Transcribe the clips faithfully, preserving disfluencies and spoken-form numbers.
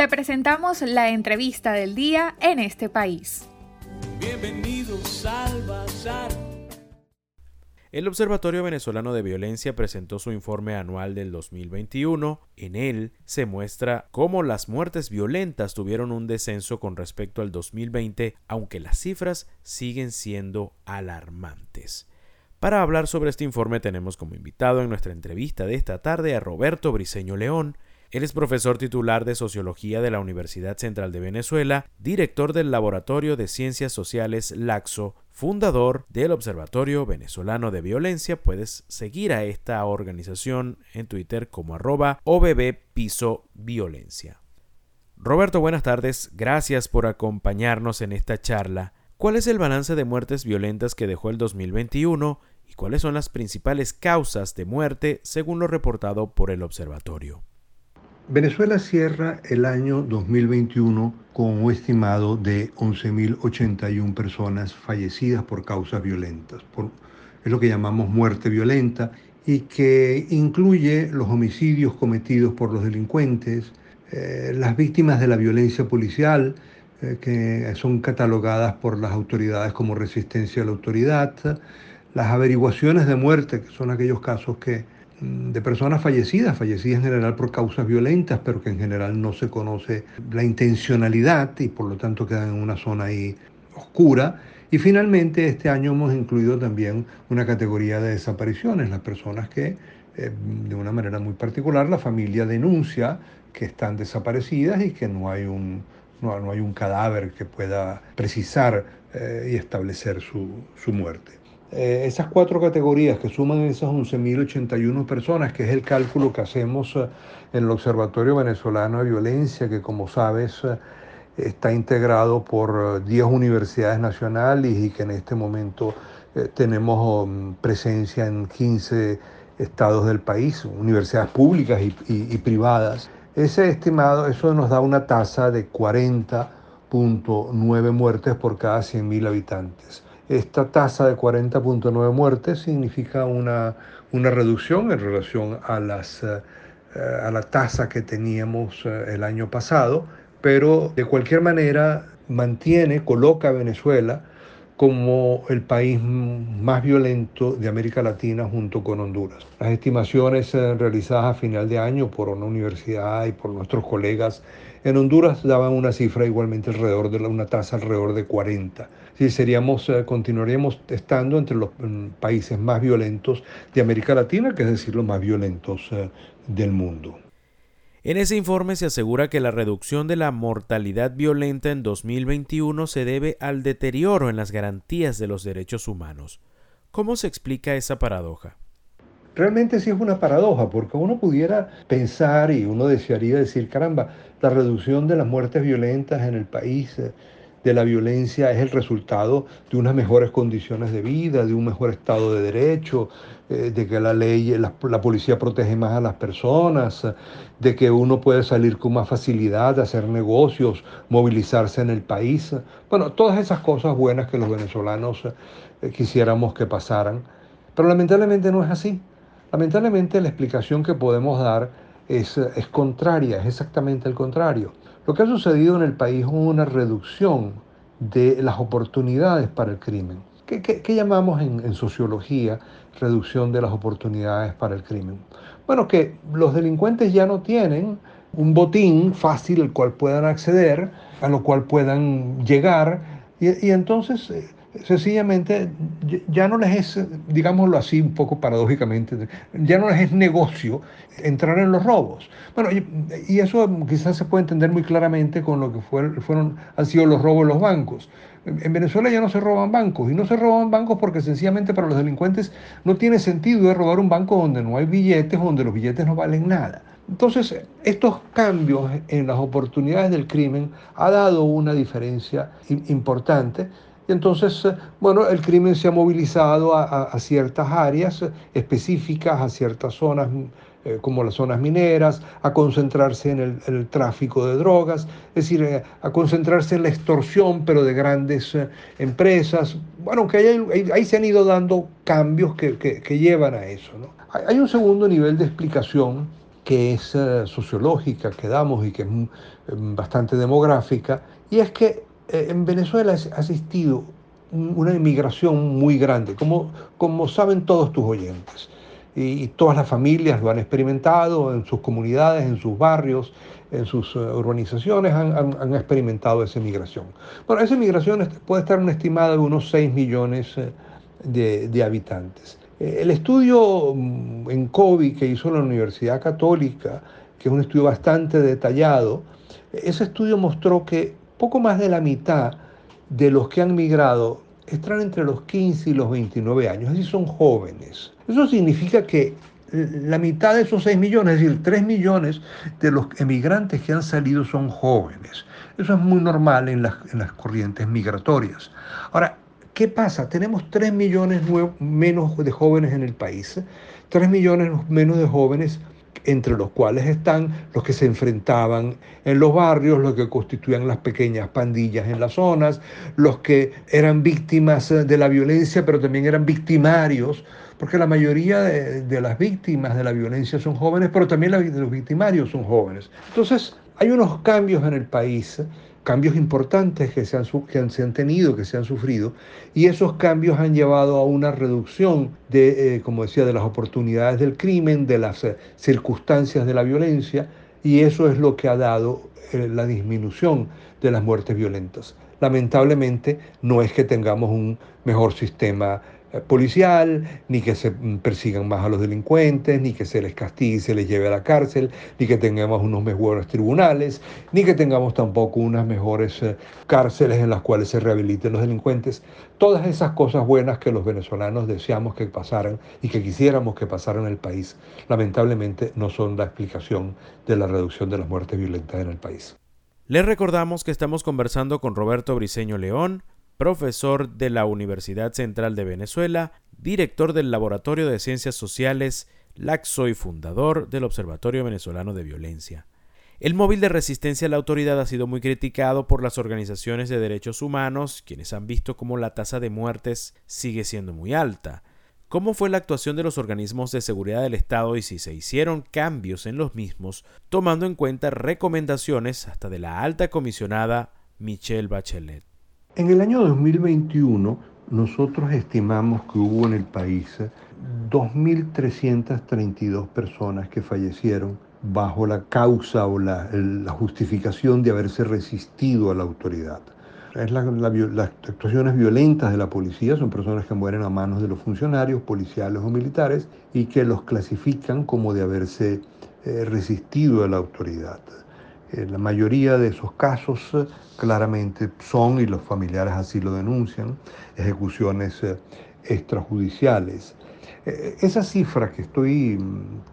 Te presentamos la entrevista del día en este país. Bienvenidos al Bazar. El Observatorio Venezolano de Violencia presentó su informe anual del dos mil veintiuno. En él se muestra cómo las muertes violentas tuvieron un descenso con respecto al dos mil veinte, aunque las cifras siguen siendo alarmantes. Para hablar sobre este informe tenemos como invitado en nuestra entrevista de esta tarde a Roberto Briceño León. Él es profesor titular de Sociología de la Universidad Central de Venezuela, director del Laboratorio de Ciencias Sociales LACSO, fundador del Observatorio Venezolano de Violencia. Puedes seguir a esta organización en Twitter como arroba O B B Piso Violencia. Roberto, buenas tardes. Gracias por acompañarnos en esta charla. ¿Cuál es el balance de muertes violentas que dejó el dos mil veintiuno y cuáles son las principales causas de muerte según lo reportado por el observatorio? Venezuela cierra el año dos mil veintiuno con un estimado de once mil ochenta y una personas fallecidas por causas violentas. Por, es lo que llamamos muerte violenta y que incluye los homicidios cometidos por los delincuentes, eh, las víctimas de la violencia policial eh, que son catalogadas por las autoridades como resistencia a la autoridad, las averiguaciones de muerte, que son aquellos casos que de personas fallecidas, fallecidas en general por causas violentas, pero que en general no se conoce la intencionalidad y por lo tanto quedan en una zona ahí oscura. Y finalmente este año hemos incluido también una categoría de desapariciones, las personas que eh, de una manera muy particular la familia denuncia que están desaparecidas y que no hay un, no, no hay un cadáver que pueda precisar eh, y establecer su, su muerte. Eh, esas cuatro categorías que suman esas once mil ochenta y una personas, que es el cálculo que hacemos eh, en el Observatorio Venezolano de Violencia, que como sabes eh, está integrado por diez universidades nacionales y que en este momento eh, tenemos oh, presencia en quince estados del país, universidades públicas y, y, y privadas. Ese estimado, eso nos da una tasa de cuarenta punto nueve muertes por cada cien mil habitantes. Esta tasa de cuarenta punto nueve muertes significa una, una reducción en relación a, las, a la tasa que teníamos el año pasado, pero de cualquier manera mantiene, coloca a Venezuela como el país más violento de América Latina junto con Honduras. Las estimaciones realizadas a final de año por una universidad y por nuestros colegas en Honduras daban una cifra igualmente alrededor de la, una tasa alrededor de cuarenta. Sí, seríamos, continuaríamos estando entre los países más violentos de América Latina, que es decir, los más violentos del mundo. En ese informe se asegura que la reducción de la mortalidad violenta en dos mil veintiuno se debe al deterioro en las garantías de los derechos humanos. ¿Cómo se explica esa paradoja? Realmente sí es una paradoja, porque uno pudiera pensar y uno desearía decir, caramba, la reducción de las muertes violentas en el país, de la violencia, es el resultado de unas mejores condiciones de vida, de un mejor estado de derecho, de que la ley, la, la policía protege más a las personas, de que uno puede salir con más facilidad, hacer negocios, movilizarse en el país. Bueno, todas esas cosas buenas que los venezolanos quisiéramos que pasaran, pero lamentablemente no es así. Lamentablemente la explicación que podemos dar es, es contraria, es exactamente el contrario. Lo que ha sucedido en el país es una reducción de las oportunidades para el crimen. ¿Qué, qué, qué llamamos en, en sociología reducción de las oportunidades para el crimen? Bueno, que los delincuentes ya no tienen un botín fácil al cual puedan acceder, a lo cual puedan llegar, y, y entonces sencillamente ya no les es, digámoslo así un poco paradójicamente, ya no les es negocio entrar en los robos. Bueno, y eso quizás se puede entender muy claramente con lo que fueron, fueron, han sido los robos de los bancos. En Venezuela ya no se roban bancos, y no se roban bancos porque sencillamente para los delincuentes no tiene sentido robar un banco donde no hay billetes, donde los billetes no valen nada. Entonces, estos cambios en las oportunidades del crimen ha dado una diferencia importante. Entonces, bueno, el crimen se ha movilizado a, a, a ciertas áreas específicas, a ciertas zonas eh, como las zonas mineras, a concentrarse en el, el tráfico de drogas, es decir, eh, a concentrarse en la extorsión, pero de grandes eh, empresas. Bueno, que ahí, ahí, ahí se han ido dando cambios que, que, que llevan a eso, ¿no? Hay un segundo nivel de explicación que es uh, sociológica, que damos y que es um, bastante demográfica, y es que eh, en Venezuela ha asistido una inmigración muy grande, como, como saben todos tus oyentes, y, y todas las familias lo han experimentado en sus comunidades, en sus barrios, en sus uh, urbanizaciones, han, han, han experimentado esa inmigración. Bueno, esa inmigración puede estar una estimada de unos seis millones de, de habitantes. El estudio en COVID que hizo la Universidad Católica, que es un estudio bastante detallado, ese estudio mostró que poco más de la mitad de los que han migrado están entre los quince y los veintinueve años, es decir, son jóvenes. Eso significa que la mitad de esos seis millones, es decir, tres millones de los emigrantes que han salido son jóvenes. Eso es muy normal en las, en las corrientes migratorias. Ahora, ¿qué pasa? Tenemos tres millones menos de jóvenes en el país, tres millones menos de jóvenes, entre los cuales están los que se enfrentaban en los barrios, los que constituían las pequeñas pandillas en las zonas, los que eran víctimas de la violencia, pero también eran victimarios, porque la mayoría de, de las víctimas de la violencia son jóvenes, pero también la, los victimarios son jóvenes. Entonces, hay unos cambios en el país, cambios importantes que se han, que han, se han tenido, que se han sufrido, y esos cambios han llevado a una reducción de, eh, como decía, de las oportunidades del crimen, de las eh, circunstancias de la violencia, y eso es lo que ha dado eh, la disminución de las muertes violentas. Lamentablemente, no es que tengamos un mejor sistema policial, ni que se persigan más a los delincuentes, ni que se les castigue y se les lleve a la cárcel, ni que tengamos unos mejores tribunales, ni que tengamos tampoco unas mejores cárceles en las cuales se rehabiliten los delincuentes. Todas esas cosas buenas que los venezolanos deseamos que pasaran y que quisiéramos que pasaran en el país, lamentablemente no son la explicación de la reducción de las muertes violentas en el país. Les recordamos que estamos conversando con Roberto Briceño León, profesor de la Universidad Central de Venezuela, director del Laboratorio de Ciencias Sociales, LACSO, y fundador del Observatorio Venezolano de Violencia. El móvil de resistencia a la autoridad ha sido muy criticado por las organizaciones de derechos humanos, quienes han visto cómo la tasa de muertes sigue siendo muy alta. ¿Cómo fue la actuación de los organismos de seguridad del Estado y si se hicieron cambios en los mismos, tomando en cuenta recomendaciones hasta de la alta comisionada Michelle Bachelet? En el año dos mil veintiuno, nosotros estimamos que hubo en el país dos mil trescientas treinta y dos personas que fallecieron bajo la causa o la, la justificación de haberse resistido a la autoridad. Es la, la, las actuaciones violentas de la policía son personas que mueren a manos de los funcionarios, policiales o militares, y que los clasifican como de haberse eh, resistido a la autoridad. La mayoría de esos casos claramente son, y los familiares así lo denuncian, ejecuciones extrajudiciales. Esa cifra que, estoy,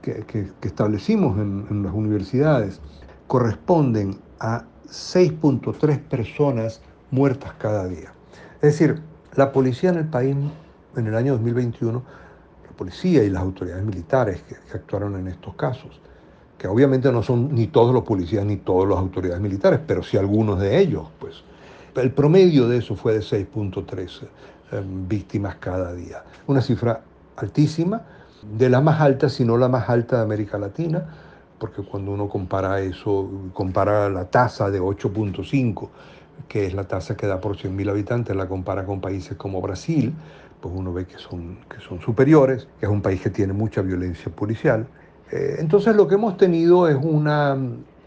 que, que, que establecimos en, en las universidades corresponden a seis punto tres personas muertas cada día. Es decir, la policía en el país en el año dos mil veintiuno, la policía y las autoridades militares que, que actuaron en estos casos, que obviamente no son ni todos los policías ni todas las autoridades militares, pero sí algunos de ellos, pues. El promedio de eso fue de seis punto tres eh, víctimas cada día. Una cifra altísima, de la más alta, si no la más alta de América Latina, porque cuando uno compara eso, compara la tasa de ocho punto cinco, que es la tasa que da por cien mil habitantes, la compara con países como Brasil, pues uno ve que son, que son superiores, que es un país que tiene mucha violencia policial. Entonces lo que hemos tenido es una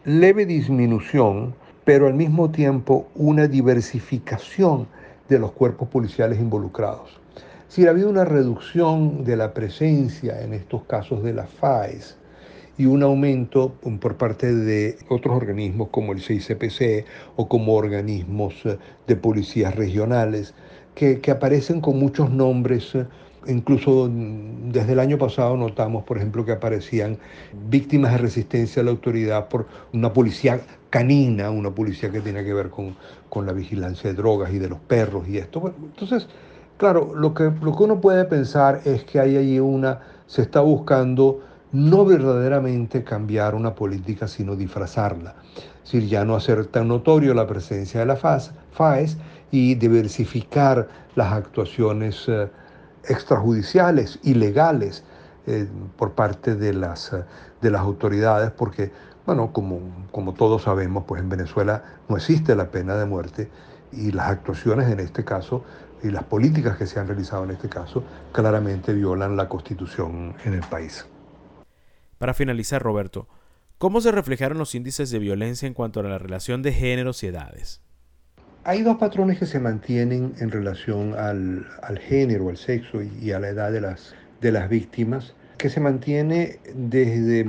leve disminución, pero al mismo tiempo una diversificación de los cuerpos policiales involucrados. Es decir, ha habido una reducción de la presencia en estos casos de las FAES y un aumento por parte de otros organismos como el C I C P C o como organismos de policías regionales que, que aparecen con muchos nombres. Incluso desde el año pasado notamos, por ejemplo, que aparecían víctimas de resistencia a la autoridad por una policía canina, una policía que tiene que ver con, con la vigilancia de drogas y de los perros y esto. Bueno, entonces, claro, lo que, lo que uno puede pensar es que hay ahí una, se está buscando no verdaderamente cambiar una política, sino disfrazarla. Es decir, ya no hacer tan notorio la presencia de la FAES y diversificar las actuaciones eh, extrajudiciales, ilegales, eh, por parte de las, de las autoridades, porque, bueno, como, como todos sabemos, pues en Venezuela no existe la pena de muerte, y las actuaciones en este caso y las políticas que se han realizado en este caso claramente violan la Constitución en el país. Para finalizar, Roberto, ¿cómo se reflejaron los índices de violencia en cuanto a la relación de géneros y edades? Hay dos patrones que se mantienen en relación al, al género, al sexo y a la edad de las, de las víctimas, que se mantiene desde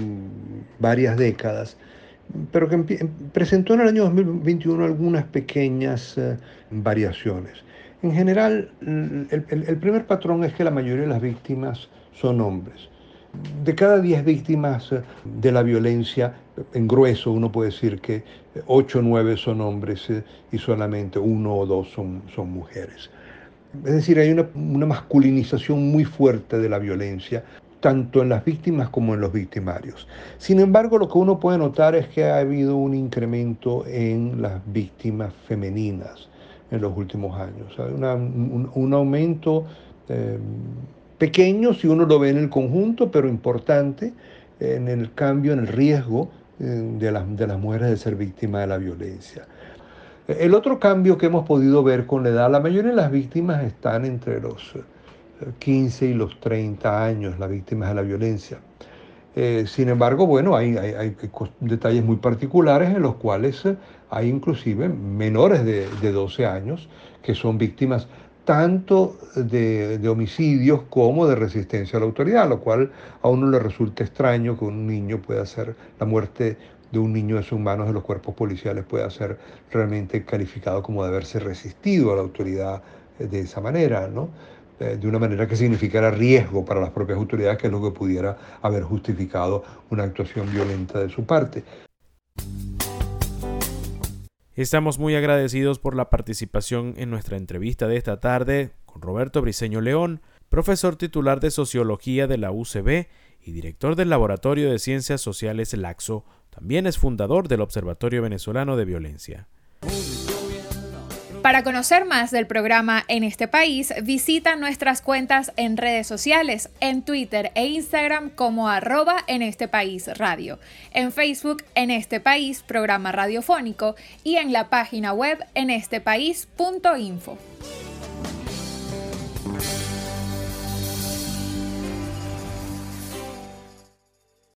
varias décadas, pero que presentó en el año dos mil veintiuno algunas pequeñas uh, variaciones. En general, el, el, el primer patrón es que la mayoría de las víctimas son hombres. De cada diez víctimas de la violencia, en grueso uno puede decir que ocho o nueve son hombres y solamente uno o dos son, son mujeres. Es decir, hay una, una masculinización muy fuerte de la violencia, tanto en las víctimas como en los victimarios. Sin embargo, lo que uno puede notar es que ha habido un incremento en las víctimas femeninas en los últimos años. Hay una, un, un aumento Eh, pequeño, si uno lo ve en el conjunto, pero importante en el cambio, en el riesgo de las, de las mujeres de ser víctimas de la violencia. El otro cambio que hemos podido ver con la edad, la mayoría de las víctimas están entre los quince y los treinta años, las víctimas de la violencia. Eh, sin embargo, bueno, hay, hay, hay detalles muy particulares en los cuales hay inclusive menores de, de doce años que son víctimas tanto de, de homicidios como de resistencia a la autoridad, lo cual a uno le resulta extraño que un niño pueda ser, la muerte de un niño de sus manos de los cuerpos policiales pueda ser realmente calificado como de haberse resistido a la autoridad de esa manera, ¿no? De una manera que significara riesgo para las propias autoridades, que es lo que pudiera haber justificado una actuación violenta de su parte. Estamos muy agradecidos por la participación en nuestra entrevista de esta tarde con Roberto Briceño León, profesor titular de Sociología de la U C B y director del Laboratorio de Ciencias Sociales LACSO. También es fundador del Observatorio Venezolano de Violencia. Para conocer más del programa En este País, visita nuestras cuentas en redes sociales, en Twitter e Instagram como arroba En este País Radio, en Facebook En este País Programa Radiofónico y en la página web en este país punto info.